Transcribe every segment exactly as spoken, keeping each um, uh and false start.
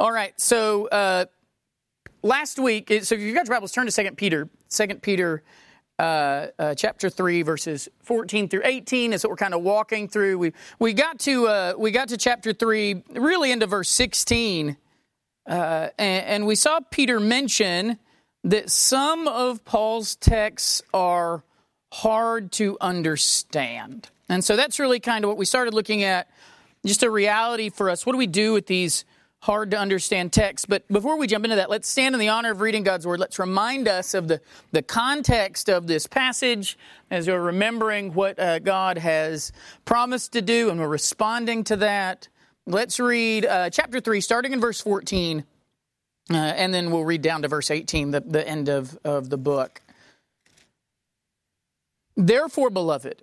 All right, so uh, last week, so if you've got your Bibles, turn to Second Peter. Second Peter uh, uh, chapter three, verses fourteen through eighteen is what we're kind of walking through. We we got to uh, we got to chapter three, really into verse sixteen, uh, and, and we saw Peter mention that some of Paul's texts are hard to understand, and so that's really kind of what we started looking at. Just a reality for us. What do we do with these hard-to-understand texts? But before we jump into that, let's stand in the honor of reading God's Word. Let's remind us of the, the context of this passage as we're remembering what uh, God has promised to do, and we're responding to that. Let's read uh, chapter three, starting in verse fourteen, uh, and then we'll read down to verse eighteen, the, the end of, of the book. Therefore, beloved,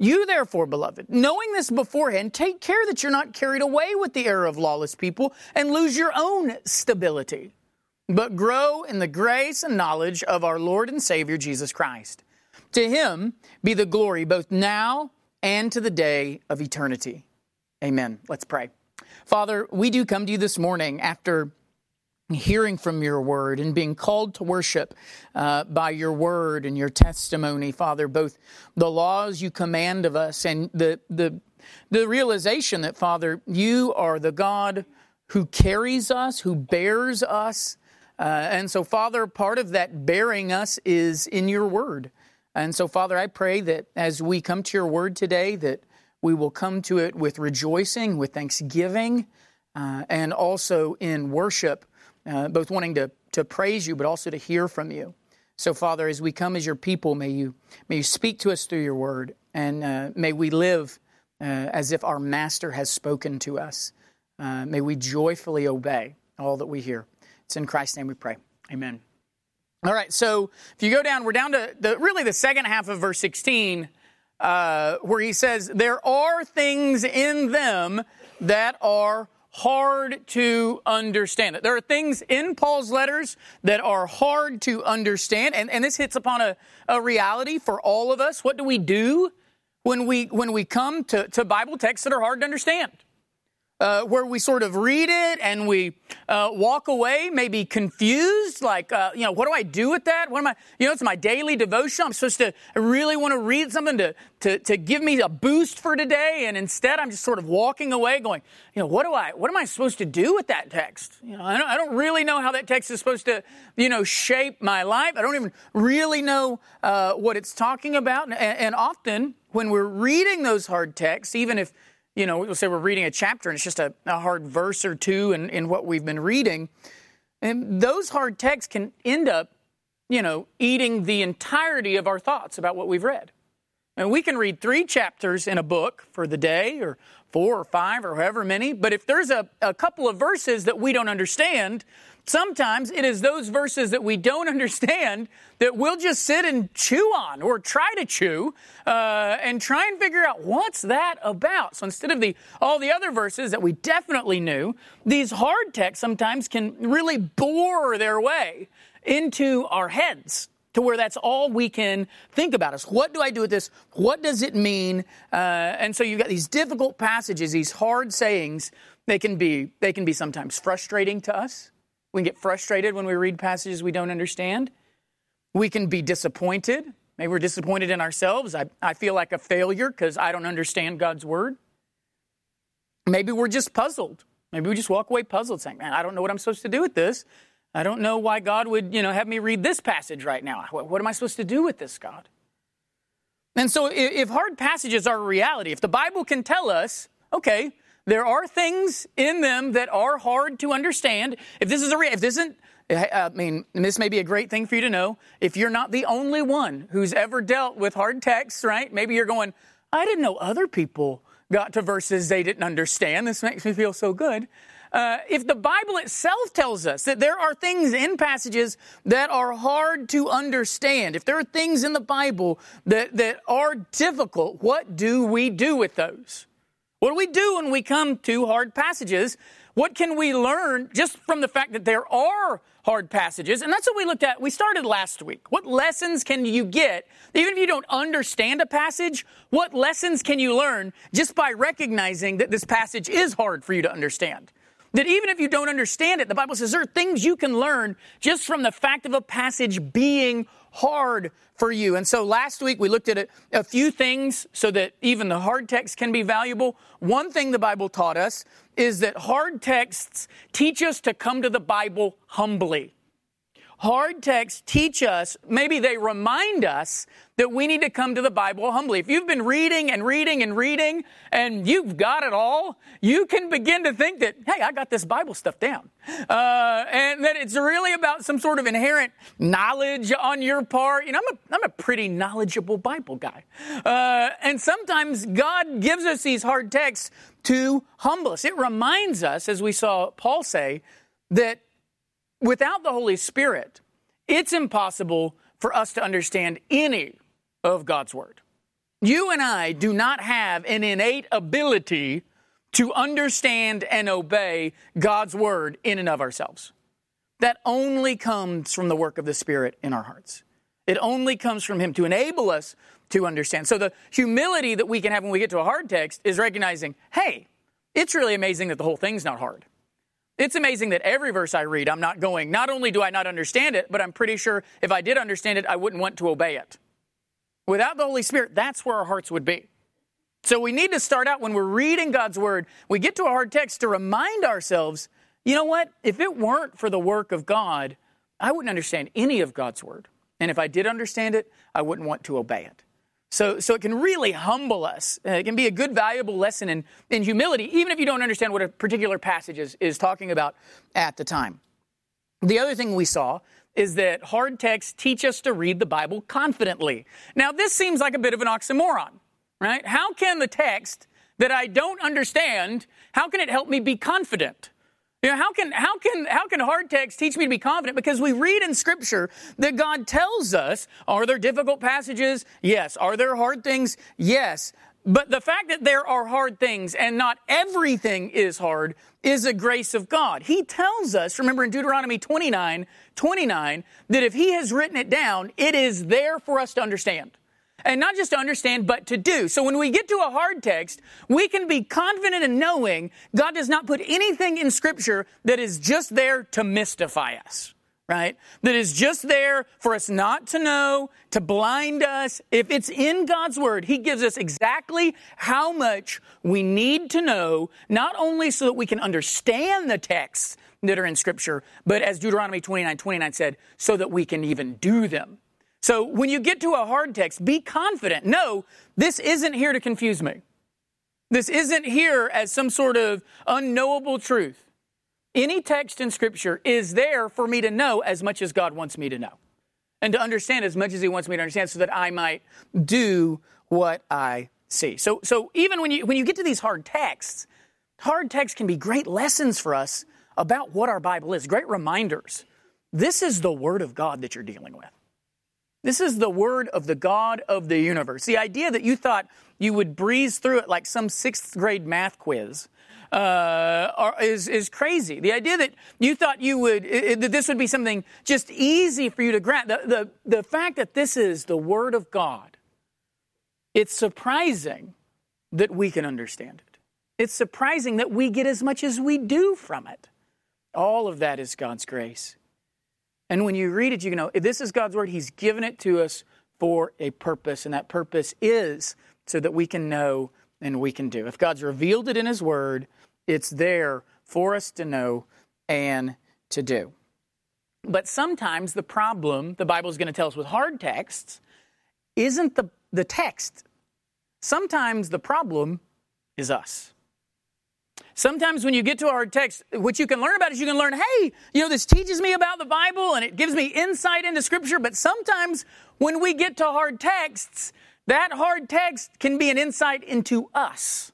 You therefore, beloved, knowing this beforehand, take care that you're not carried away with the error of lawless people and lose your own stability, but grow in the grace and knowledge of our Lord and Savior Jesus Christ. To him be the glory both now and to the day of eternity. Amen. Let's pray. Father, we do come to you this morning after hearing from your word and being called to worship uh, by your word and your testimony, Father, both the laws you command of us and the, the the realization that, Father, you are the God who carries us, who bears us. Uh, and so, Father, part of that bearing us is in your word. And so, Father, I pray that as we come to your word today, that we will come to it with rejoicing, with thanksgiving, uh, and also in worship, Uh, both wanting to, to praise you, but also to hear from you. So, Father, as we come as your people, may you may you speak to us through your word, and uh, may we live uh, as if our master has spoken to us. Uh, may we joyfully obey all that we hear. It's in Christ's name we pray. Amen. All right, so if you go down, we're down to the, really the second half of verse sixteen, uh, where he says, there are things in them that are hard to understand. There are things in Paul's letters that are hard to understand, and, and this hits upon a, a reality for all of us. What do we do when we when we come to, to Bible texts that are hard to understand? Uh, where we sort of read it and we uh, walk away maybe confused, like, uh, you know, what do I do with that? What am I, you know, it's my daily devotion. I'm supposed to I really want to read something to, to to give me a boost for today. And instead, I'm just sort of walking away going, you know, what do I, what am I supposed to do with that text? You know, I don't, I don't really know how that text is supposed to, you know, shape my life. I don't even really know uh, what it's talking about. And, and often when we're reading those hard texts, even if, you know, we'll say we're reading a chapter and it's just a, a hard verse or two in, in what we've been reading. And those hard texts can end up, you know, eating the entirety of our thoughts about what we've read. And we can read three chapters in a book for the day, or four or five or however many. But if there's a, a couple of verses that we don't understand, sometimes it is those verses that we don't understand that we'll just sit and chew on, or try to chew uh, and try and figure out what's that about. So instead of the all the other verses that we definitely knew, these hard texts sometimes can really bore their way into our heads, to where that's all we can think about is, what do I do with this? What does it mean? Uh, and so you've got these difficult passages, these hard sayings. They can be, they can be sometimes frustrating to us. We can get frustrated when we read passages we don't understand. We can be disappointed. Maybe we're disappointed in ourselves. I, I feel like a failure because I don't understand God's word. Maybe we're just puzzled. Maybe we just walk away puzzled saying, man, I don't know what I'm supposed to do with this. I don't know why God would, you know, have me read this passage right now. What am I supposed to do with this, God? And so if hard passages are a reality, if the Bible can tell us, okay, there are things in them that are hard to understand. If this is a, if this isn't, I mean, this may be a great thing for you to know. If you're not the only one who's ever dealt with hard texts, right? Maybe you're going, I didn't know other people got to verses they didn't understand. This makes me feel so good. Uh, if the Bible itself tells us that there are things in passages that are hard to understand, if there are things in the Bible that, that are difficult, what do we do with those? What do we do when we come to hard passages? What can we learn just from the fact that there are hard passages? And that's what we looked at. We started last week. What lessons can you get? Even if you don't understand a passage, what lessons can you learn just by recognizing that this passage is hard for you to understand? That even if you don't understand it, the Bible says there are things you can learn just from the fact of a passage being hard for you. And so last week we looked at a, a few things so that even the hard text can be valuable. One thing the Bible taught us is that hard texts teach us to come to the Bible humbly. Hard texts teach us, maybe they remind us that we need to come to the Bible humbly. If you've been reading and reading and reading and you've got it all, you can begin to think that, hey, I got this Bible stuff down. Uh, and that it's really about some sort of inherent knowledge on your part. You know, I'm a, I'm a pretty knowledgeable Bible guy. Uh, and sometimes God gives us these hard texts to humble us. It reminds us, as we saw Paul say, that without the Holy Spirit, it's impossible for us to understand any of God's Word. You and I do not have an innate ability to understand and obey God's Word in and of ourselves. That only comes from the work of the Spirit in our hearts. It only comes from Him to enable us to understand. So the humility that we can have when we get to a hard text is recognizing, hey, it's really amazing that the whole thing's not hard. It's amazing that every verse I read, I'm not going, not only do I not understand it, but I'm pretty sure if I did understand it, I wouldn't want to obey it. Without the Holy Spirit, that's where our hearts would be. So we need to start out when we're reading God's Word, we get to a hard text to remind ourselves, you know what? If it weren't for the work of God, I wouldn't understand any of God's Word. And if I did understand it, I wouldn't want to obey it. So so it can really humble us. It can be a good, valuable lesson in, in humility, even if you don't understand what a particular passage is, is talking about at the time. The other thing we saw is that hard texts teach us to read the Bible confidently. Now, this seems like a bit of an oxymoron, right? How can the text that I don't understand, how can it help me be confident? You know, how can how can how can hard texts teach me to be confident? Because we read in Scripture that God tells us, are there difficult passages? Yes. Are there hard things? Yes. But the fact that there are hard things and not everything is hard is a grace of God. He tells us, remember in Deuteronomy twenty-nine twenty-nine, that if He has written it down, it is there for us to understand. And not just to understand, but to do. So when we get to a hard text, we can be confident in knowing God does not put anything in Scripture that is just there to mystify us, right? That is just there for us not to know, to blind us. If it's in God's Word, He gives us exactly how much we need to know, not only so that we can understand the texts that are in Scripture, but as Deuteronomy twenty-nine twenty-nine said, so that we can even do them. So when you get to a hard text, be confident. No, this isn't here to confuse me. This isn't here as some sort of unknowable truth. Any text in Scripture is there for me to know as much as God wants me to know and to understand as much as He wants me to understand so that I might do what I see. So, so even when you, when you get to these hard texts, hard texts can be great lessons for us about what our Bible is, great reminders. This is the Word of God that you're dealing with. This is the Word of the God of the universe. The idea that you thought you would breeze through it like some sixth grade math quiz uh, is, is crazy. The idea that you thought you would, that this would be something just easy for you to grasp. The, the, the fact that this is the Word of God, it's surprising that we can understand it. It's surprising that we get as much as we do from it. All of that is God's grace. And when you read it, you know, if this is God's Word, He's given it to us for a purpose. And that purpose is so that we can know and we can do. If God's revealed it in His Word, it's there for us to know and to do. But sometimes the problem the Bible is going to tell us with hard texts isn't the, the text. Sometimes the problem is us. Sometimes when you get to a hard text, what you can learn about is you can learn, hey, you know, this teaches me about the Bible and it gives me insight into Scripture. But sometimes when we get to hard texts, that hard text can be an insight into us.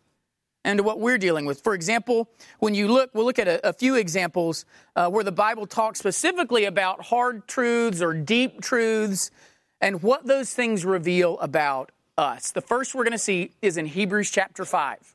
and to what we're dealing with. For example, when you look, we'll look at a, a few examples uh, where the Bible talks specifically about hard truths or deep truths and what those things reveal about us. The first we're going to see is in Hebrews chapter five.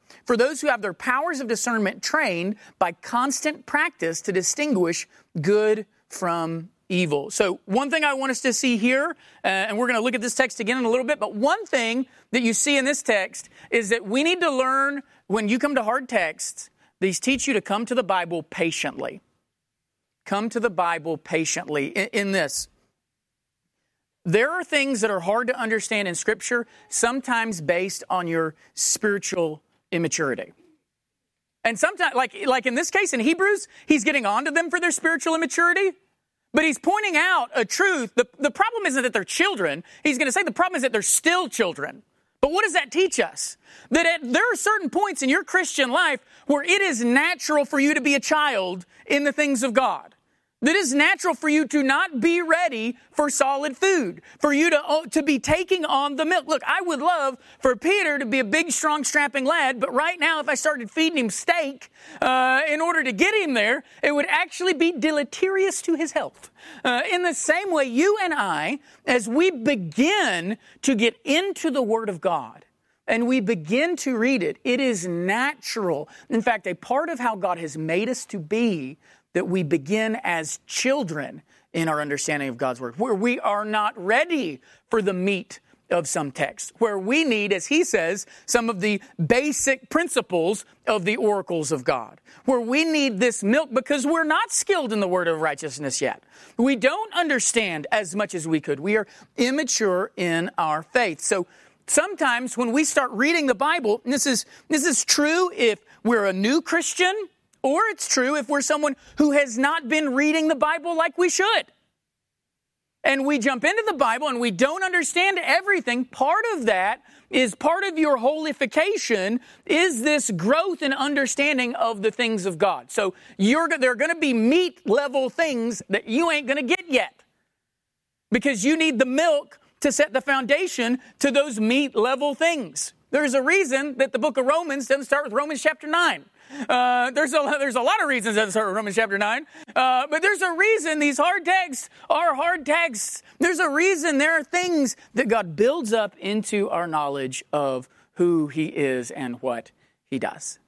for those who have their powers of discernment trained by constant practice to distinguish good from evil. So one thing I want us to see here, uh, and we're going to look at this text again in a little bit, but one thing that you see in this text is that we need to learn when you come to hard texts, these teach you to come to the Bible patiently. Come to the Bible patiently in, in this. There are things that are hard to understand in Scripture, sometimes based on your spiritual immaturity. And sometimes, like, like in this case in Hebrews, he's getting on to them for their spiritual immaturity, but he's pointing out a truth. The, the problem isn't that they're children. He's going to say the problem is that they're still children. But what does that teach us? That at, there are certain points in your Christian life where it is natural for you to be a child in the things of God. That it's natural for you to not be ready for solid food, for you to, to be taking on the milk. Look, I would love for Peter to be a big, strong, strapping lad, but right now if I started feeding him steak uh, in order to get him there, it would actually be deleterious to his health. Uh, in the same way, you and I, as we begin to get into the Word of God, and we begin to read it, it is natural. In fact, a part of how God has made us to be that we begin as children in our understanding of God's Word, where we are not ready for the meat of some text, where we need, as he says, some of the basic principles of the oracles of God, where we need this milk because we're not skilled in the word of righteousness yet. We don't understand as much as we could. We are immature in our faith. So sometimes when we start reading the Bible, and this is, this is true if we're a new Christian, or it's true if we're someone who has not been reading the Bible like we should. And we jump into the Bible and we don't understand everything. Part of that is part of your holification is this growth and understanding of the things of God. So you're, there are going to be meat level things that you ain't going to get yet because you need the milk to set the foundation to those meat level things. There's a reason that the book of Romans doesn't start with Romans chapter nine. Uh, there's a, there's a lot of reasons that start with Romans chapter nine, uh, but there's a reason these hard texts are hard texts. There's a reason there are things that God builds up into our knowledge of who he is and what he does.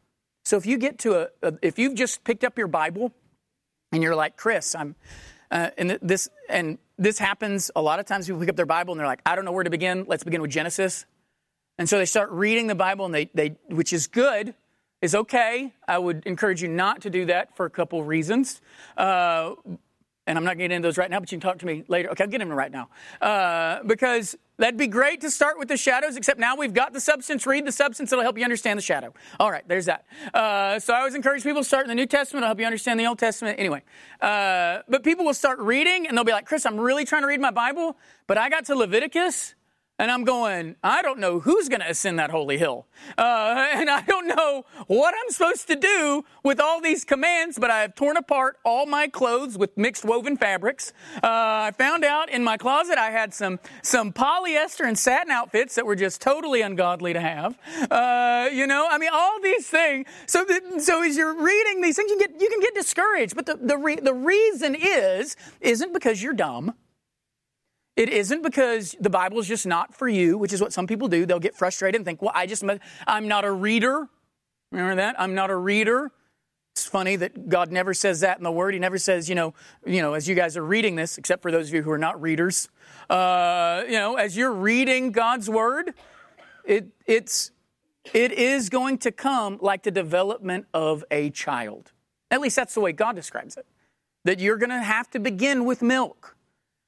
So if you get to a, a if you've just picked up your Bible and you're like, Chris, I'm, uh, and this, and this happens a lot of times people pick up their Bible and they're like, I don't know where to begin. Let's begin with Genesis. And so they start reading the Bible, and they, they which is good, is okay. I would encourage you not to do that for a couple of reasons. Uh, and I'm not getting into those right now, but you can talk to me later. Okay, I'll get into them right now. Uh, because that'd be great to start with the shadows, except now we've got the substance. Read the substance. It'll help you understand the shadow. All right, there's that. Uh, so I always encourage people to start in the New Testament. It'll help you understand the Old Testament. Anyway, uh, but people will start reading, and they'll be like, Chris, I'm really trying to read my Bible, but I got to Leviticus, and I'm going, I don't know who's going to ascend that holy hill. Uh, and I don't know what I'm supposed to do with all these commands, but I have torn apart all my clothes with mixed woven fabrics. Uh, I found out in my closet I had some some polyester and satin outfits that were just totally ungodly to have. Uh, you know, I mean, all these things. So that, so as you're reading these things, you can get, you can get discouraged. But the, the, re, the reason is, isn't because you're dumb. It isn't because the Bible is just not for you, which is what some people do. They'll get frustrated and think, well, I just, I'm not a reader. Remember that? I'm not a reader. It's funny that God never says that in the Word. He never says, you know, you know, as you guys are reading this, except for those of you who are not readers, uh, you know, as you're reading God's Word, it it's it is going to come like the development of a child. At least that's the way God describes it, that you're going to have to begin with milk.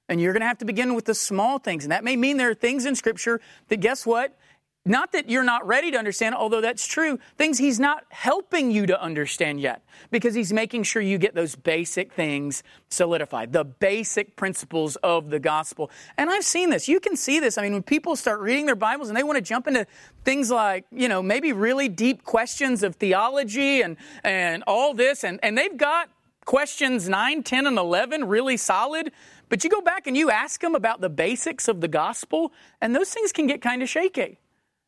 And you're going to have to begin with the small things. And that may mean there are things in Scripture that, guess what? Not that you're not ready to understand, although that's true, things he's not helping you to understand yet, because he's making sure you get those basic things solidified, the basic principles of the gospel. And I've seen this. You can see this. I mean, when people start reading their Bibles and they want to jump into things like, you know, maybe really deep questions of theology and, and all this, and, and they've got questions nine, ten, and eleven really solid, but you go back and you ask them about the basics of the gospel, and those things can get kind of shaky.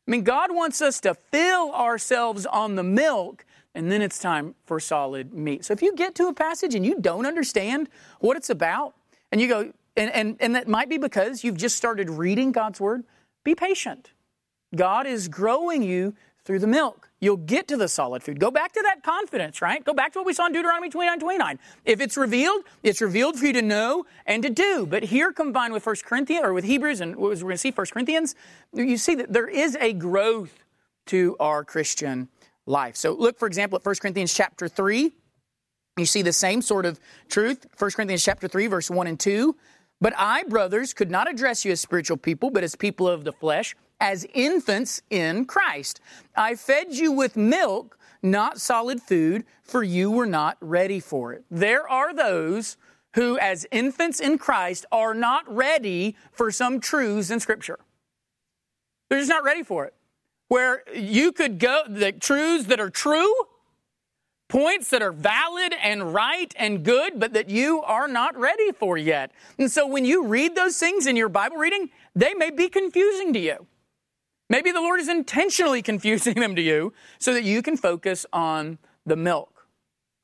I mean, God wants us to fill ourselves on the milk, and then it's time for solid meat. So if you get to a passage and you don't understand what it's about, and you go, and, and, and that might be because you've just started reading God's word, be patient. God is growing you through the milk. You'll get to the solid food. Go back to that confidence, right? Go back to what we saw in Deuteronomy twenty-nine twenty-nine. If it's revealed, it's revealed for you to know and to do. But here, combined with First Corinthians, or with Hebrews, and what was we're going to see, First Corinthians, you see that there is a growth to our Christian life. So look, for example, at First Corinthians chapter three. You see the same sort of truth. First Corinthians chapter three, verse one and two. But I, brothers, could not address you as spiritual people, but as people of the flesh, as infants in Christ. I fed you with milk, not solid food, for you were not ready for it. There are those who, as infants in Christ, are not ready for some truths in Scripture. They're just not ready for it. Where you could go, the truths that are true, points that are valid and right and good, but that you are not ready for yet. And so when you read those things in your Bible reading, they may be confusing to you. Maybe the Lord is intentionally confusing them to you so that you can focus on the milk.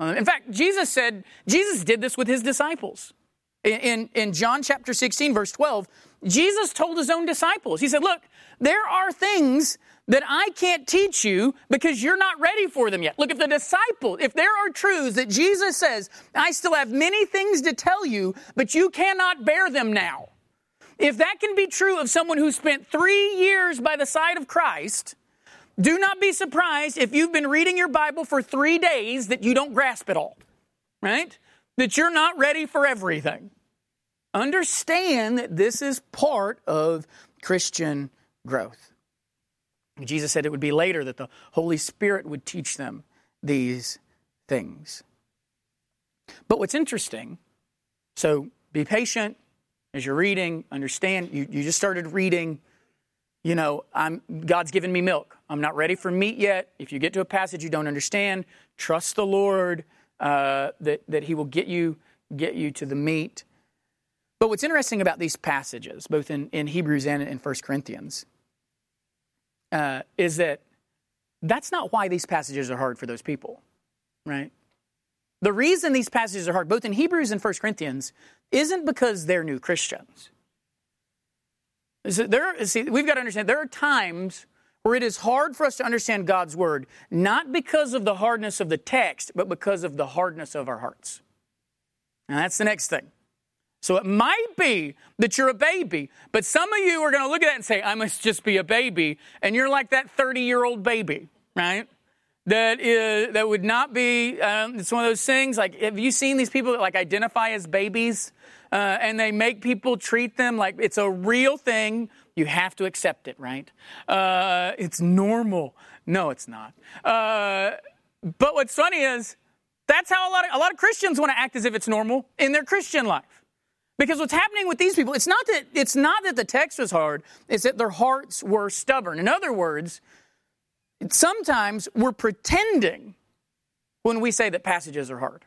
In fact, Jesus said, Jesus did this with his disciples. In, in, in John chapter sixteen, verse twelve, Jesus told his own disciples, he said, look, there are things that I can't teach you because you're not ready for them yet. Look, if the disciple, if there are truths that Jesus says, I still have many things to tell you, but you cannot bear them now. If that can be true of someone who spent three years by the side of Christ, do not be surprised if you've been reading your Bible for three days that you don't grasp it all, right? That you're not ready for everything. Understand that this is part of Christian growth. Jesus said it would be later that the Holy Spirit would teach them these things. But what's interesting, so be patient. As you're reading, understand, you, you just started reading, you know, I'm God's given me milk. I'm not ready for meat yet. If you get to a passage you don't understand, trust the Lord uh, that, that he will get you, get you to the meat. But what's interesting about these passages, both in, in Hebrews and in First Corinthians, uh, is that that's not why these passages are hard for those people, right? The reason these passages are hard, both in Hebrews and First Corinthians, isn't because they're new Christians. There, see, we've got to understand there are times where it is hard for us to understand God's word, not because of the hardness of the text, but because of the hardness of our hearts. And that's the next thing. So it might be that you're a baby, but some of you are going to look at that and say, I must just be a baby. And you're like that thirty-year-old baby, right? That is, that would not be, um, it's one of those things, like, have you seen these people that, like, identify as babies? Uh, and they make people treat them like it's a real thing. You have to accept it, right? Uh, it's normal. No, it's not. Uh, but what's funny is that's how a lot of, a lot of Christians want to act as if it's normal in their Christian life. Because what's happening with these people, it's not that, it's not that the text was hard, it's that their hearts were stubborn. In other words, sometimes we're pretending when we say that passages are hard.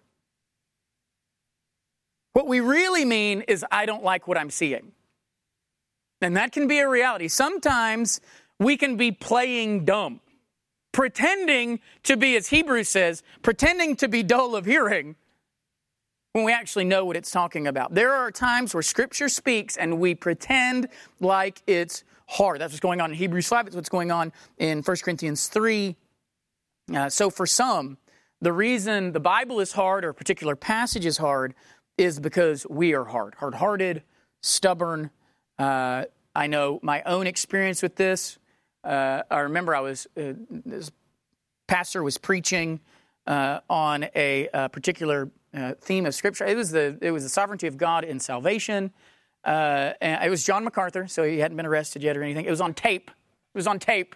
What we really mean is I don't like what I'm seeing. And that can be a reality. Sometimes we can be playing dumb, pretending to be, as Hebrews says, pretending to be dull of hearing when we actually know what it's talking about. There are times where Scripture speaks and we pretend like it's hard. That's what's going on in Hebrews five. It's what's going on in First Corinthians three. Uh, so for some, the reason the Bible is hard or a particular passage is hard is because we are hard, hard-hearted, stubborn. Uh, I know my own experience with this. Uh, I remember I was, uh, this pastor was preaching uh, on a, a particular uh, theme of Scripture. It was the it was the sovereignty of God in salvation. Uh, and it was John MacArthur, so he hadn't been arrested yet or anything. It was on tape. was on tape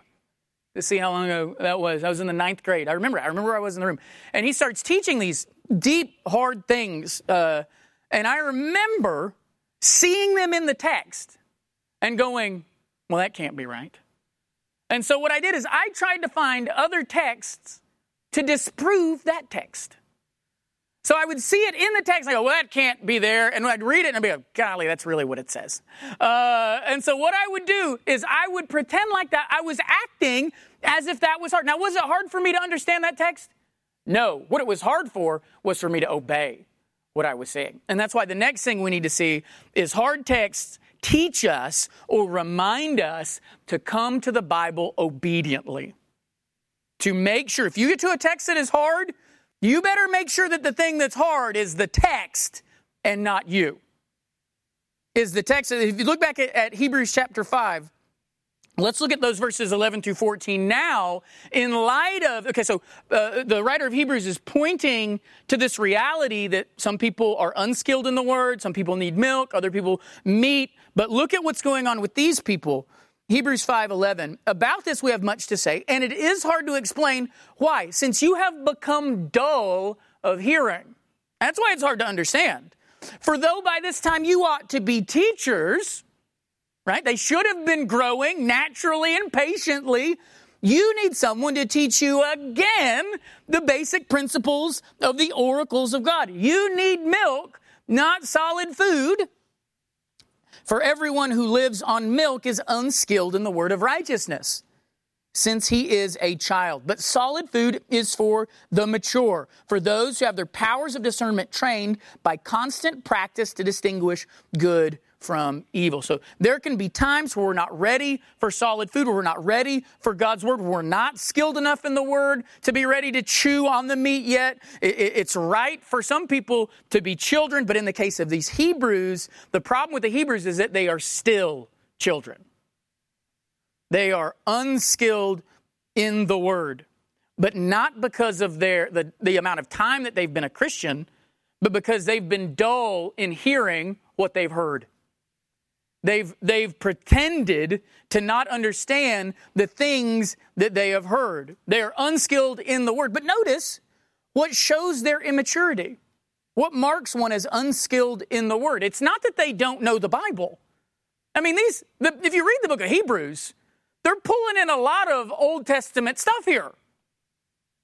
to see how long ago that was. I was in the ninth grade. I remember. I remember I was in the room. And he starts teaching these deep, hard things. Uh, and I remember seeing them in the text and going, well, that can't be right. And so what I did is I tried to find other texts to disprove that text. So I would see it in the text, and I go, well, that can't be there. And I'd read it, and I'd be like, golly, that's really what it says. Uh, and so what I would do is I would pretend like that. I was acting as if that was hard. Now, was it hard for me to understand that text? No. What it was hard for was for me to obey what I was saying. And that's why the next thing we need to see is hard texts teach us or remind us to come to the Bible obediently. To make sure, if you get to a text that is hard, you better make sure that the thing that's hard is the text and not you. Is the text. If you look back at, at Hebrews chapter five, let's look at those verses eleven through fourteen. Now, in light of, okay, so uh, the writer of Hebrews is pointing to this reality that some people are unskilled in the word, some people need milk, other people meat, but look at what's going on with these people. Hebrews five eleven, about this we have much to say, and it is hard to explain why, since you have become dull of hearing. That's why it's hard to understand. For though by this time you ought to be teachers, right? They should have been growing naturally and patiently. You need someone to teach you again the basic principles of the oracles of God. You need milk, not solid food. For everyone who lives on milk is unskilled in the word of righteousness, since he is a child. But solid food is for the mature, for those who have their powers of discernment trained by constant practice to distinguish good from evil. So there can be times where we're not ready for solid food, where we're not ready for God's word, where we're not skilled enough in the word to be ready to chew on the meat yet. It's right for some people to be children, but in the case of these Hebrews, the problem with the Hebrews is that they are still children. They are unskilled in the word, but not because of their the, the amount of time that they've been a Christian, but because they've been dull in hearing what they've heard. They've they've pretended to not understand the things that they have heard. They are unskilled in the word. But notice what shows their immaturity. What marks one as unskilled in the word? It's not that they don't know the Bible. I mean, these the, if you read the book of Hebrews, they're pulling in a lot of Old Testament stuff here.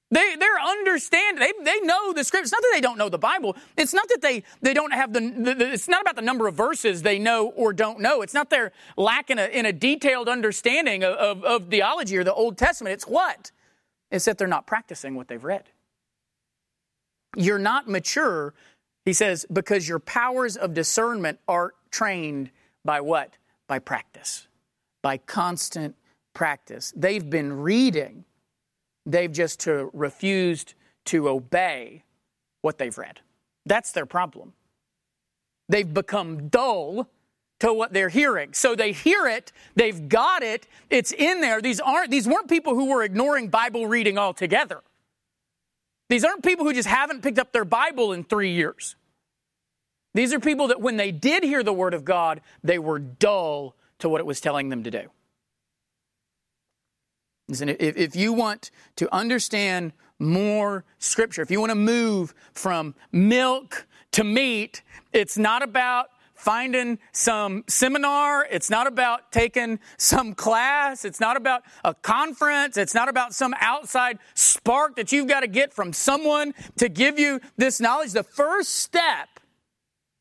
They, they're understand, they, they know the scriptures. It's not that they don't know the Bible. It's not that they, they don't have the, the, it's not about the number of verses they know or don't know. It's not their lack in a, in a detailed understanding of, of, of theology or the Old Testament. It's what? It's that they're not practicing what they've read. You're not mature, he says, because your powers of discernment are trained by what? By practice, by constant practice. They've been reading. They've just to refused to obey what they've read. That's their problem. They've become dull to what they're hearing. So they hear it, they've got it, it's in there. These aren't these weren't people who were ignoring Bible reading altogether. These aren't people who just haven't picked up their Bible in three years. These are people that when they did hear the Word of God, they were dull to what it was telling them to do. Listen, if you want to understand more Scripture, if you want to move from milk to meat, it's not about finding some seminar. It's not about taking some class. It's not about a conference. It's not about some outside spark that you've got to get from someone to give you this knowledge. The first step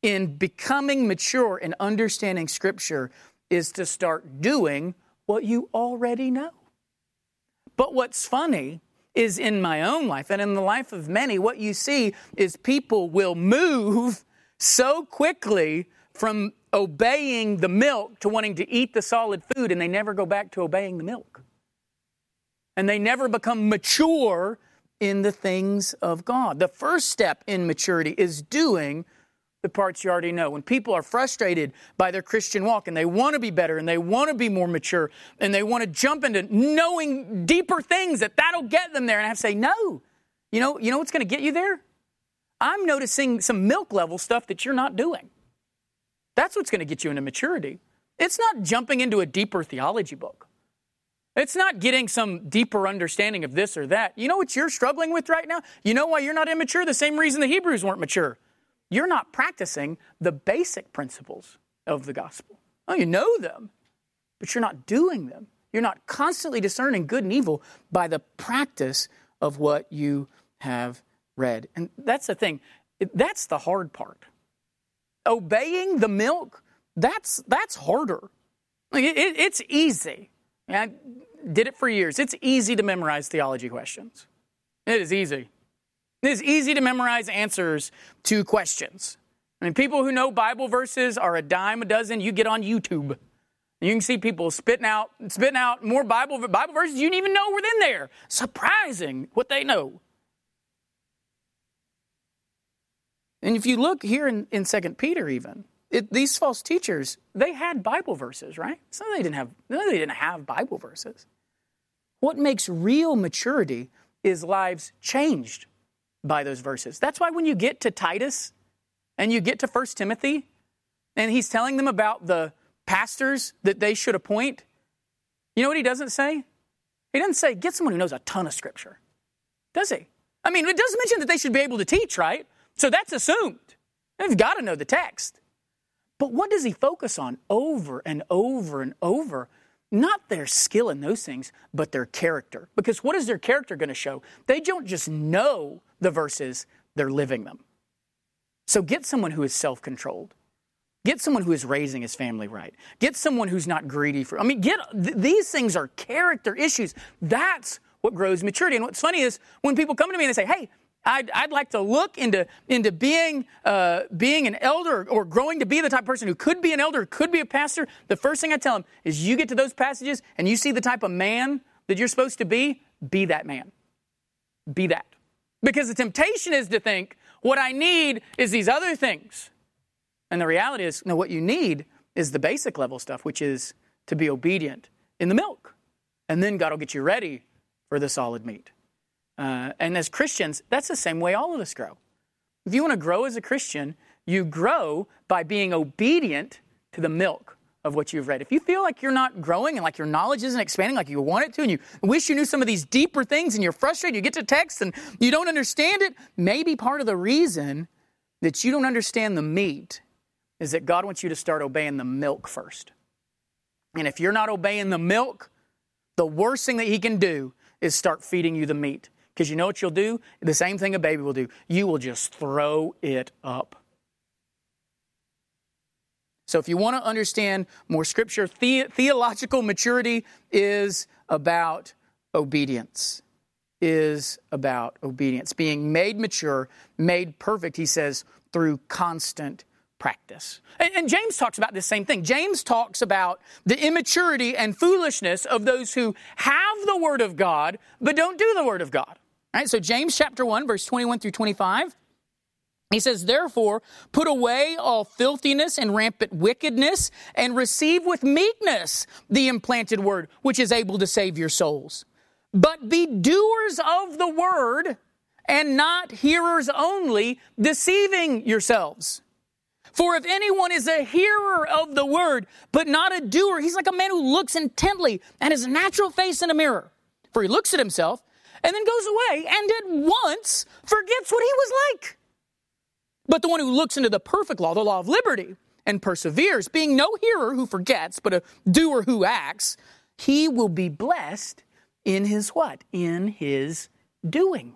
in becoming mature and understanding Scripture is to start doing what you already know. But what's funny is in my own life and in the life of many, what you see is people will move so quickly from obeying the milk to wanting to eat the solid food, and they never go back to obeying the milk. And they never become mature in the things of God. The first step in maturity is doing the parts you already know. When people are frustrated by their Christian walk and they want to be better and they want to be more mature and they want to jump into knowing deeper things that that'll get them there. And I have to say, no, you know, you know what's going to get you there? I'm noticing some milk level stuff that you're not doing. That's what's going to get you into maturity. It's not jumping into a deeper theology book. It's not getting some deeper understanding of this or that. You know what you're struggling with right now? You know why you're not immature? The same reason the Hebrews weren't mature. You're not practicing the basic principles of the gospel. Oh, you know them, but you're not doing them. You're not constantly discerning good and evil by the practice of what you have read. And that's the thing. That's the hard part. Obeying the milk, that's that's harder. Like it, it, it's easy. I did it for years. It's easy to memorize theology questions. It is easy. It is easy to memorize answers to questions. I mean, people who know Bible verses are a dime a dozen. You get on YouTube. You can see people spitting out, spitting out more Bible, Bible verses you didn't even know were in there. Surprising what they know. And if you look here in, in Second Peter even, it, these false teachers, they had Bible verses, right? So they didn't have, no, they didn't have Bible verses. What makes real maturity is lives changed by those verses. That's why when you get to Titus and you get to First Timothy and he's telling them about the pastors that they should appoint, you know what he doesn't say? He doesn't say, get someone who knows a ton of Scripture, does he? I mean, it does mention that they should be able to teach, right? So that's assumed. They've got to know the text. But what does he focus on over and over and over? Not their skill in those things, but their character. Because what is their character going to show? They don't just know the verses, they're living them. So get someone who is self-controlled. Get someone who is raising his family right. Get someone who's not greedy for, I mean, get, th- these things are character issues. That's what grows maturity. And what's funny is when people come to me and they say, hey, I'd, I'd like to look into, into being, uh, being an elder or growing to be the type of person who could be an elder, could be a pastor. The first thing I tell them is you get to those passages and you see the type of man that you're supposed to be, be that man. Be that. Because the temptation is to think what I need is these other things. And the reality is, no, what you need is the basic level stuff, which is to be obedient in the milk. And then God will get you ready for the solid meat. Uh, and as Christians, that's the same way all of us grow. If you want to grow as a Christian, you grow by being obedient to the milk of what you've read. If you feel like you're not growing and like your knowledge isn't expanding like you want it to, and you wish you knew some of these deeper things and you're frustrated, you get to text and you don't understand it, maybe part of the reason that you don't understand the meat is that God wants you to start obeying the milk first. And if you're not obeying the milk, the worst thing that he can do is start feeding you the meat. Because you know what you'll do? The same thing a baby will do. You will just throw it up. So if you want to understand more Scripture, the- theological maturity is about obedience. Is about obedience. Being made mature, made perfect, he says, through constant practice. And, and James talks about this same thing. James talks about the immaturity and foolishness of those who have the Word of God, but don't do the Word of God. All right, so James chapter one, verse twenty-one through twenty-five, he says, therefore, put away all filthiness and rampant wickedness and receive with meekness the implanted Word, which is able to save your souls. But be doers of the Word and not hearers only, deceiving yourselves. For if anyone is a hearer of the word, but not a doer, he's like a man who looks intently at his natural face in a mirror. For he looks at himself and then goes away and at once forgets what he was like. But the one who looks into the perfect law, the law of liberty, and perseveres, being no hearer who forgets, but a doer who acts, he will be blessed in his what? In his doing.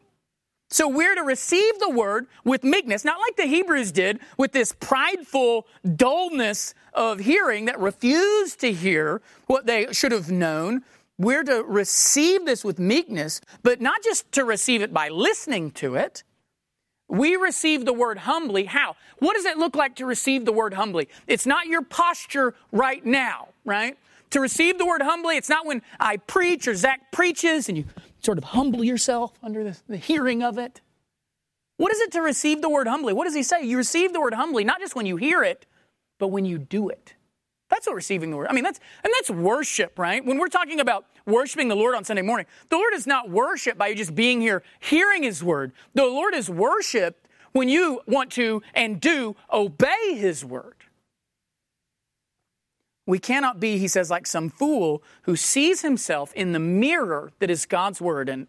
So we're to receive the word with meekness, not like the Hebrews did with this prideful dullness of hearing that refused to hear what they should have known. We're to receive this with meekness, but not just to receive it by listening to it. We receive the word humbly. How? What does it look like to receive the word humbly? It's not your posture right now, right? To receive the word humbly, it's not when I preach or Zach preaches and you sort of humble yourself under the, the hearing of it. What is it to receive the word humbly? What does he say? You receive the word humbly, not just when you hear it, but when you do it. That's what receiving the word. I mean, that's, and that's worship, right? When we're talking about worshiping the Lord on Sunday morning, the Lord is not worshiped by you just being here, hearing his word. The Lord is worshiped when you want to and do obey his word. We cannot be, he says, like some fool who sees himself in the mirror that is God's word. And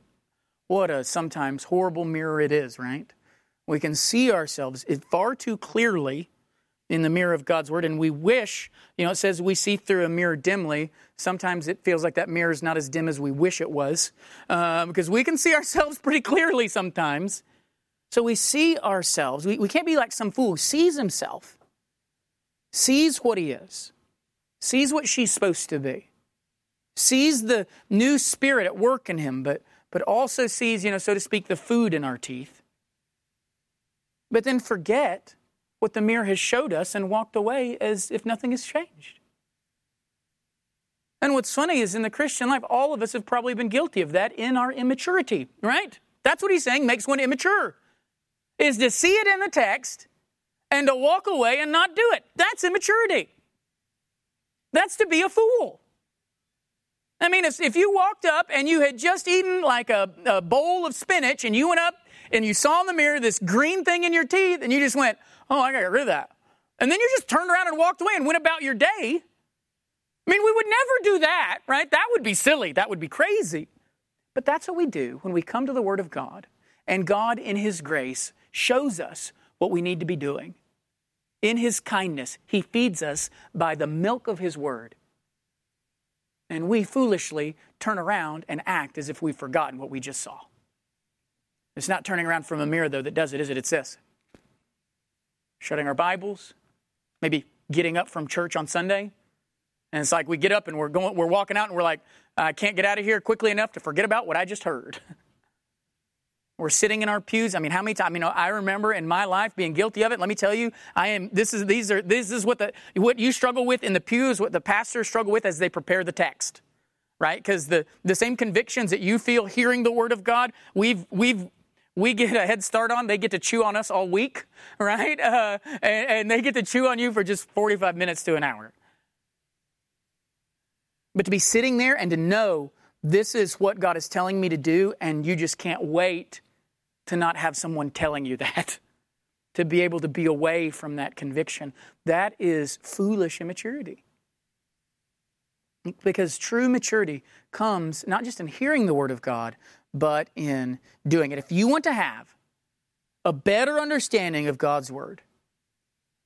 what a sometimes horrible mirror it is, right? We can see ourselves far too clearly in the mirror of God's word. And we wish, you know, it says we see through a mirror dimly. Sometimes it feels like that mirror is not as dim as we wish it was, uh, because we can see ourselves pretty clearly sometimes. So we see ourselves. We, we can't be like some fool who sees himself, sees what he is, sees what she's supposed to be, sees the new spirit at work in him, but but also sees, you know, so to speak, the food in our teeth. But then forget what the mirror has showed us and walked away as if nothing has changed. And what's funny is in the Christian life, all of us have probably been guilty of that in our immaturity, right? That's what he's saying makes one immature, is to see it in the text and to walk away and not do it. That's immaturity. That's to be a fool. I mean, if, if you walked up and you had just eaten like a, a bowl of spinach and you went up and you saw in the mirror this green thing in your teeth and you just went, oh, I got to get rid of that. And then you just turned around and walked away and went about your day. I mean, we would never do that, right? That would be silly. That would be crazy. But that's what we do when we come to the Word of God and God in His grace shows us what we need to be doing. In His kindness, He feeds us by the milk of His Word. And we foolishly turn around and act as if we've forgotten what we just saw. It's not turning around from a mirror, though, that does it, is it? It's this. Shutting our Bibles, maybe getting up from church on Sunday. And it's like we get up and we're going, we're walking out and we're like, I can't get out of here quickly enough to forget about what I just heard. We're sitting in our pews. I mean, how many times? I mean, I remember in my life being guilty of it. Let me tell you, I am. This is these are this is what the what you struggle with in the pews, what the pastors struggle with as they prepare the text, right? Because the the same convictions that you feel hearing the Word of God, we've we've we get a head start on. They get to chew on us all week, right? Uh, and, and they get to chew on you for just forty-five minutes to an hour. But to be sitting there and to know this is what God is telling me to do, and you just can't wait to not have someone telling you that, to be able to be away from that conviction. That is foolish immaturity. Because true maturity comes not just in hearing the Word of God, but in doing it. If you want to have a better understanding of God's Word,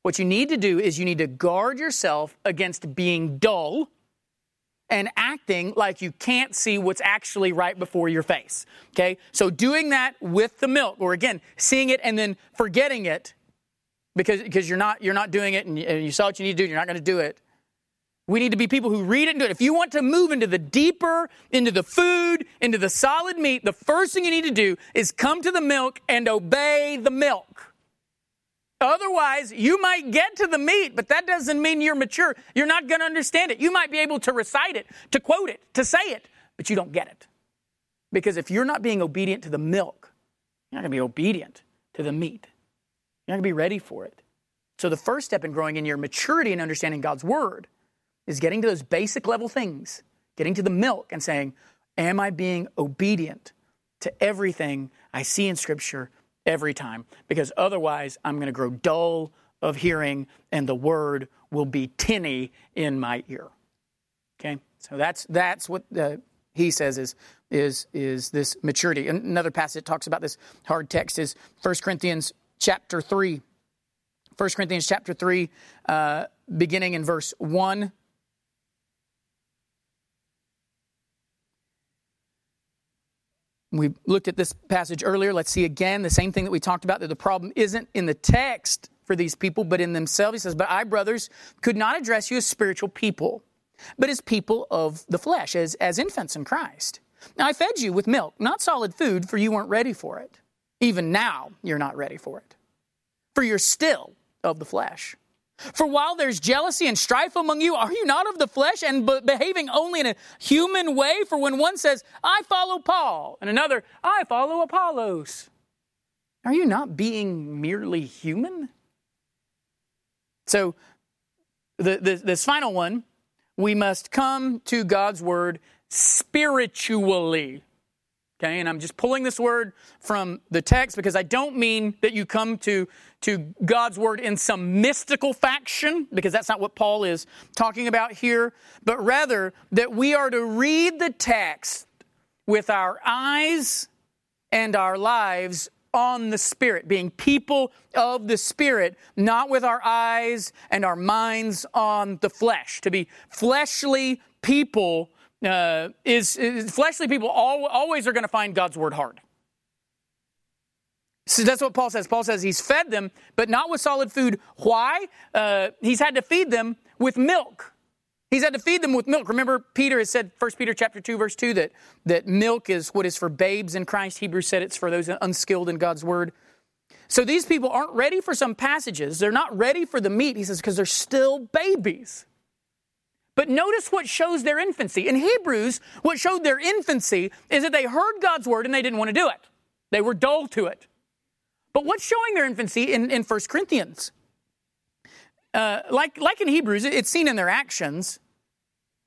what you need to do is you need to guard yourself against being dull and acting like you can't see what's actually right before your face, okay? So doing that with the milk, or again, seeing it and then forgetting it because, because you're not you're not doing it and you saw what you need to do, you're not going to do it. We need to be people who read it and do it. If you want to move into the deeper, into the food, into the solid meat, the first thing you need to do is come to the milk and obey the milk. Otherwise, you might get to the meat, but that doesn't mean you're mature. You're not going to understand it. You might be able to recite it, to quote it, to say it, but you don't get it. Because if you're not being obedient to the milk, you're not going to be obedient to the meat. You're not going to be ready for it. So the first step in growing in your maturity and understanding God's Word is getting to those basic level things, getting to the milk and saying, am I being obedient to everything I see in Scripture every time? Because otherwise I'm going to grow dull of hearing and the Word will be tinny in my ear. Okay? So that's that's what uh, he says is is is this maturity. Another passage that talks about this hard text is First Corinthians chapter three. First Corinthians chapter three, uh, beginning in verse one. We looked at this passage earlier. Let's see again the same thing that we talked about, that the problem isn't in the text for these people, but in themselves. He says, but I, brothers, could not address you as spiritual people, but as people of the flesh, as, as infants in Christ. Now, I fed you with milk, not solid food, for you weren't ready for it. Even now, you're not ready for it. For you're still of the flesh. For while there's jealousy and strife among you, are you not of the flesh and be- behaving only in a human way? For when one says, I follow Paul, and another, I follow Apollos, are you not being merely human? So the, the, this final one, we must come to God's Word spiritually. Okay, and I'm just pulling this word from the text because I don't mean that you come to, to God's word in some mystical fashion, because that's not what Paul is talking about here, but rather that we are to read the text with our eyes and our lives on the Spirit, being people of the Spirit, not with our eyes and our minds on the flesh. To be fleshly people Uh, is, is fleshly people all, always are going to find God's word hard. So that's what Paul says. Paul says he's fed them, but not with solid food. Why? Uh, he's had to feed them with milk. He's had to feed them with milk. Remember, Peter has said, First Peter chapter two, verse two, that, that milk is what is for babes in Christ. Hebrews said it's for those unskilled in God's word. So these people aren't ready for some passages. They're not ready for the meat, he says, because they're still babies. But notice what shows their infancy. In Hebrews, what showed their infancy is that they heard God's word and they didn't want to do it. They were dull to it. But what's showing their infancy in, in First Corinthians? Uh, like, like in Hebrews, it's seen in their actions.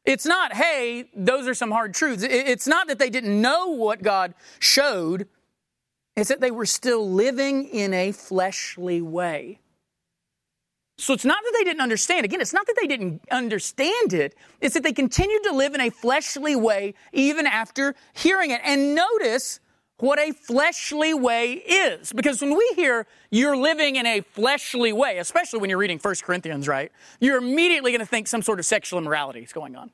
It's not, hey, those are some hard truths. It's not that they didn't know what God showed. It's that they were still living in a fleshly way. So it's not that they didn't understand. Again, it's not that they didn't understand it. It's that they continued to live in a fleshly way even after hearing it. And notice what a fleshly way is. Because when we hear you're living in a fleshly way, especially when you're reading First Corinthians, right? You're immediately going to think some sort of sexual immorality is going on,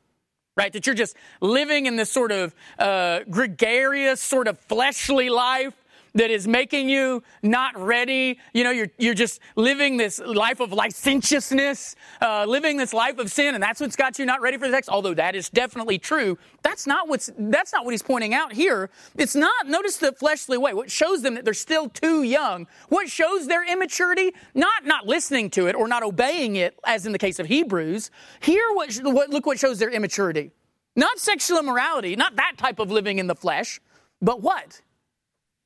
right? That you're just living in this sort of uh, gregarious, sort of fleshly life that is making you not ready. You know, you're you're just living this life of licentiousness, uh, living this life of sin, and that's what's got you not ready for the text. Although that is definitely true, that's not what's that's not what he's pointing out here. It's not. Notice the fleshly way. What shows them that they're still too young? What shows their immaturity? Not not listening to it or not obeying it, as in the case of Hebrews. Here, what, what look what shows their immaturity? Not sexual immorality, not that type of living in the flesh, but what?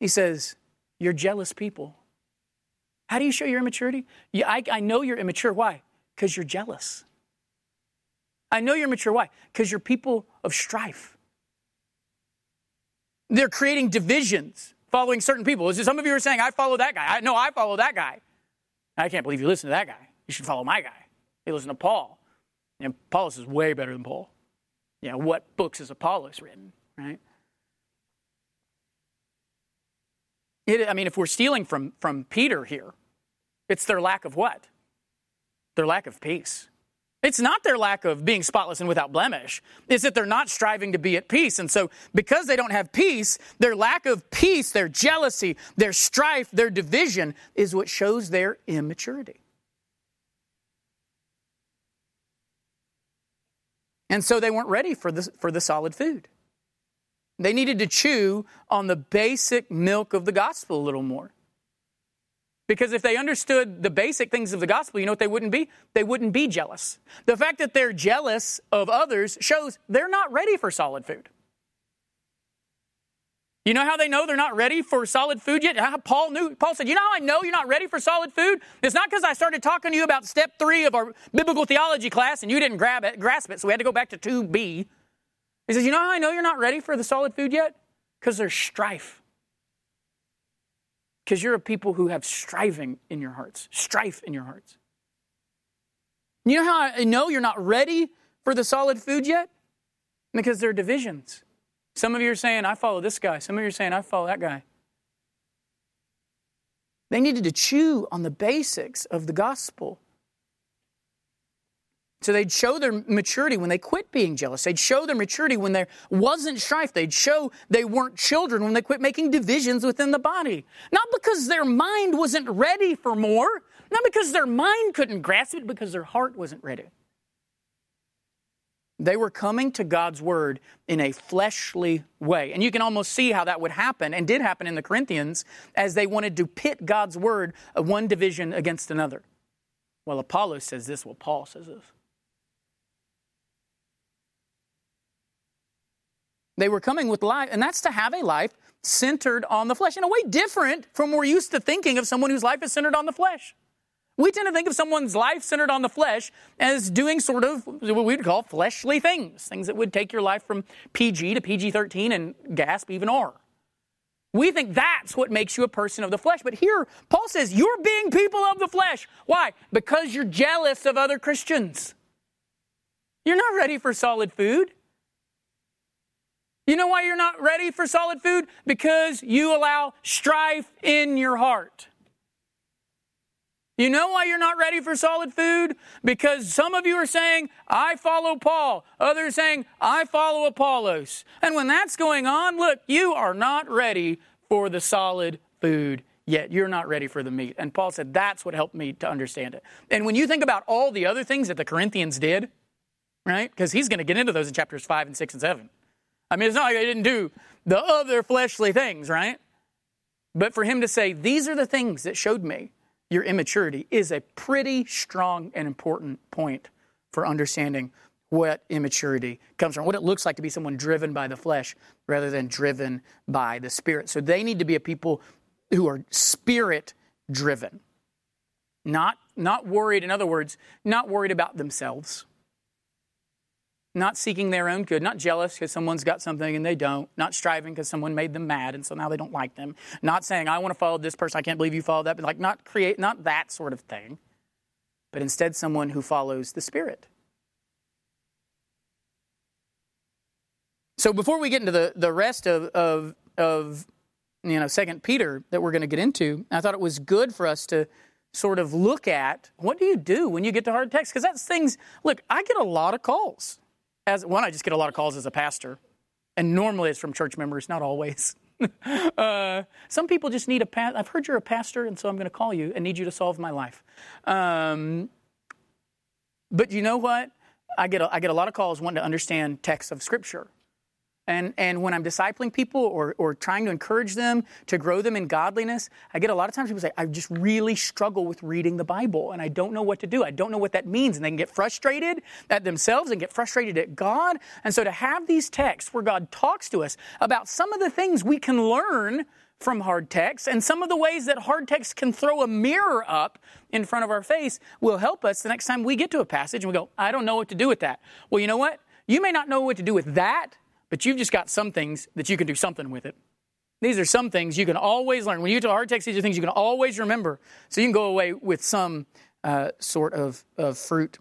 He says, you're jealous people. How do you show your immaturity? Yeah, I, I know you're immature. Why? Because you're jealous. I know you're immature. Why? Because you're people of strife. They're creating divisions, following certain people. Some of you are saying, I follow that guy. I, no, I follow that guy. I can't believe you listen to that guy. You should follow my guy. You listen to Paul. And Apollos is way better than Paul. You know, what books has Apollos written, right? I mean, if we're stealing from, from Peter here, it's their lack of what? Their lack of peace. It's not their lack of being spotless and without blemish. It's that they're not striving to be at peace. And so because they don't have peace, their lack of peace, their jealousy, their strife, their division is what shows their immaturity. And so they weren't ready for the, for the solid food. They needed to chew on the basic milk of the gospel a little more. Because if they understood the basic things of the gospel, you know what they wouldn't be? They wouldn't be jealous. The fact that they're jealous of others shows they're not ready for solid food. You know how they know they're not ready for solid food yet? How Paul knew. Paul said, you know how I know you're not ready for solid food? It's not because I started talking to you about step three of our biblical theology class and you didn't grab it, grasp it, so we had to go back to two B. He says, you know how I know you're not ready for the solid food yet? Because there's strife. Because you're a people who have striving in your hearts, strife in your hearts. You know how I know you're not ready for the solid food yet? Because there are divisions. Some of you are saying, I follow this guy. Some of you are saying, I follow that guy. They needed to chew on the basics of the gospel. So they'd show their maturity when they quit being jealous. They'd show their maturity when there wasn't strife. They'd show they weren't children when they quit making divisions within the body. Not because their mind wasn't ready for more. Not because their mind couldn't grasp it, because their heart wasn't ready. They were coming to God's word in a fleshly way. And you can almost see how that would happen and did happen in the Corinthians as they wanted to pit God's word of one division against another. Well, Apollos says this. Well, Paul says this. They were coming with life, and that's to have a life centered on the flesh in a way different from we're used to thinking of someone whose life is centered on the flesh. We tend to think of someone's life centered on the flesh as doing sort of what we'd call fleshly things, things that would take your life from P G to P G thirteen and gasp even R. We think that's what makes you a person of the flesh. But here, Paul says, you're being people of the flesh. Why? Because you're jealous of other Christians. You're not ready for solid food. You know why you're not ready for solid food? Because you allow strife in your heart. You know why you're not ready for solid food? Because some of you are saying, I follow Paul. Others saying, I follow Apollos. And when that's going on, look, you are not ready for the solid food yet. You're not ready for the meat. And Paul said, that's what helped me to understand it. And when you think about all the other things that the Corinthians did, right? Because he's going to get into those in chapters five and six and seven. I mean, it's not like they didn't do the other fleshly things, right? But for him to say, these are the things that showed me your immaturity is a pretty strong and important point for understanding what immaturity comes from, what it looks like to be someone driven by the flesh rather than driven by the Spirit. So they need to be a people who are Spirit-driven, not, not worried, in other words, not worried about themselves, not seeking their own good, not jealous because someone's got something and they don't, not striving because someone made them mad and so now they don't like them, not saying, I want to follow this person, I can't believe you followed that, but like not create, not that sort of thing, but instead someone who follows the Spirit. So before we get into the, the rest of, of, of, you know, Second Peter that we're going to get into, I thought it was good for us to sort of look at, what do you do when you get to hard text? Because that's things, look, I get a lot of calls. As, one, I just get a lot of calls as a pastor, and normally it's from church members, not always. uh, some people just need a pastor. I've heard you're a pastor, and so I'm going to call you and need you to solve my life. Um, but you know what? I get a, I get a lot of calls wanting to understand texts of Scripture. And and when I'm discipling people or, or trying to encourage them to grow them in godliness, I get a lot of times people say, I just really struggle with reading the Bible and I don't know what to do. I don't know what that means. And they can get frustrated at themselves and get frustrated at God. And so to have these texts where God talks to us about some of the things we can learn from hard texts and some of the ways that hard texts can throw a mirror up in front of our face will help us the next time we get to a passage and we go, I don't know what to do with that. Well, you know what? You may not know what to do with that, but you've just got some things that you can do something with it. These are some things you can always learn. When you get to a hard text, these are things you can always remember. So you can go away with some uh, sort of, of fruit.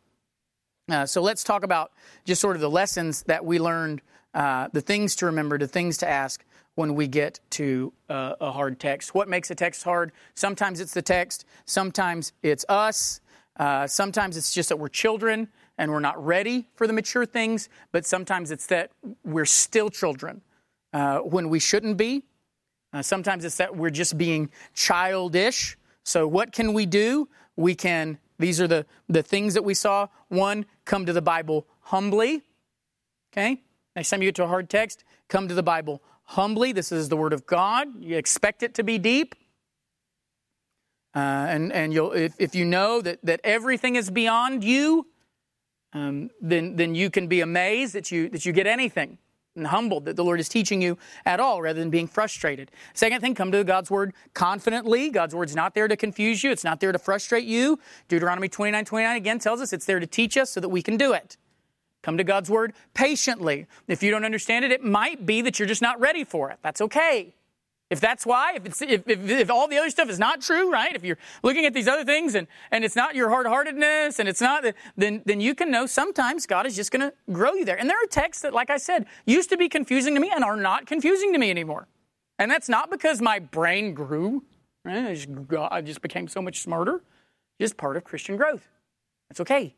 Uh, so let's talk about just sort of the lessons that we learned, uh, the things to remember, the things to ask when we get to uh, a hard text. What makes a text hard? Sometimes it's the text. Sometimes it's us. Uh, sometimes it's just that we're children and we're not ready for the mature things, but sometimes it's that we're still children uh, when we shouldn't be. Uh, sometimes it's that we're just being childish. So what can we do? We can, these are the, the things that we saw. One, come to the Bible humbly. Okay? Next time you get to a hard text, come to the Bible humbly. This is the Word of God. You expect it to be deep. Uh, and and you'll if, if you know that, that everything is beyond you, um, then then you can be amazed that you that you get anything and humbled that the Lord is teaching you at all rather than being frustrated. Second thing, come to God's Word confidently. God's Word's not there to confuse you. It's not there to frustrate you. Deuteronomy twenty-nine twenty-nine again tells us it's there to teach us so that we can do it. Come to God's Word patiently. If you don't understand it, it might be that you're just not ready for it. That's okay. If that's why, if, it's, if, if if all the other stuff is not true, right? If you're looking at these other things and, and it's not your hard-heartedness and it's not, then then you can know sometimes God is just going to grow you there. And there are texts that, like I said, used to be confusing to me and are not confusing to me anymore. And that's not because my brain grew. Right? I, just, I just became so much smarter. Just part of Christian growth. That's okay.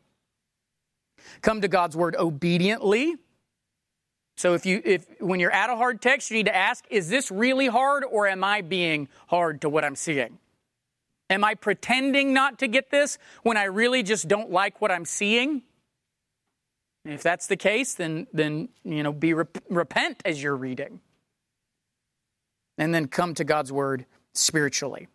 Come to God's Word obediently. So if you, if when you're at a hard text, you need to ask, is this really hard or am I being hard to what I'm seeing? Am I pretending not to get this when I really just don't like what I'm seeing? And if that's the case, then, then you know, be rep- repent as you're reading. And then come to God's Word spiritually.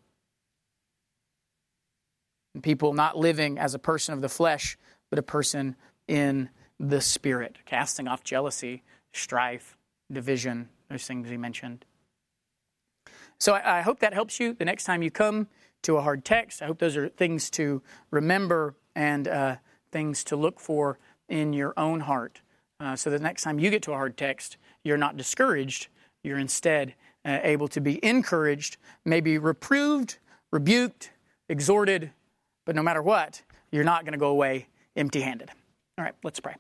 And people not living as a person of the flesh, but a person in the Spirit, casting off jealousy, strife, division, those things he mentioned. So I, I hope that helps you the next time you come to a hard text. I hope those are things to remember and uh, things to look for in your own heart. Uh, so the next time you get to a hard text, you're not discouraged. You're instead uh, able to be encouraged, maybe reproved, rebuked, exhorted, but no matter what, you're not going to go away empty-handed. All right, let's pray.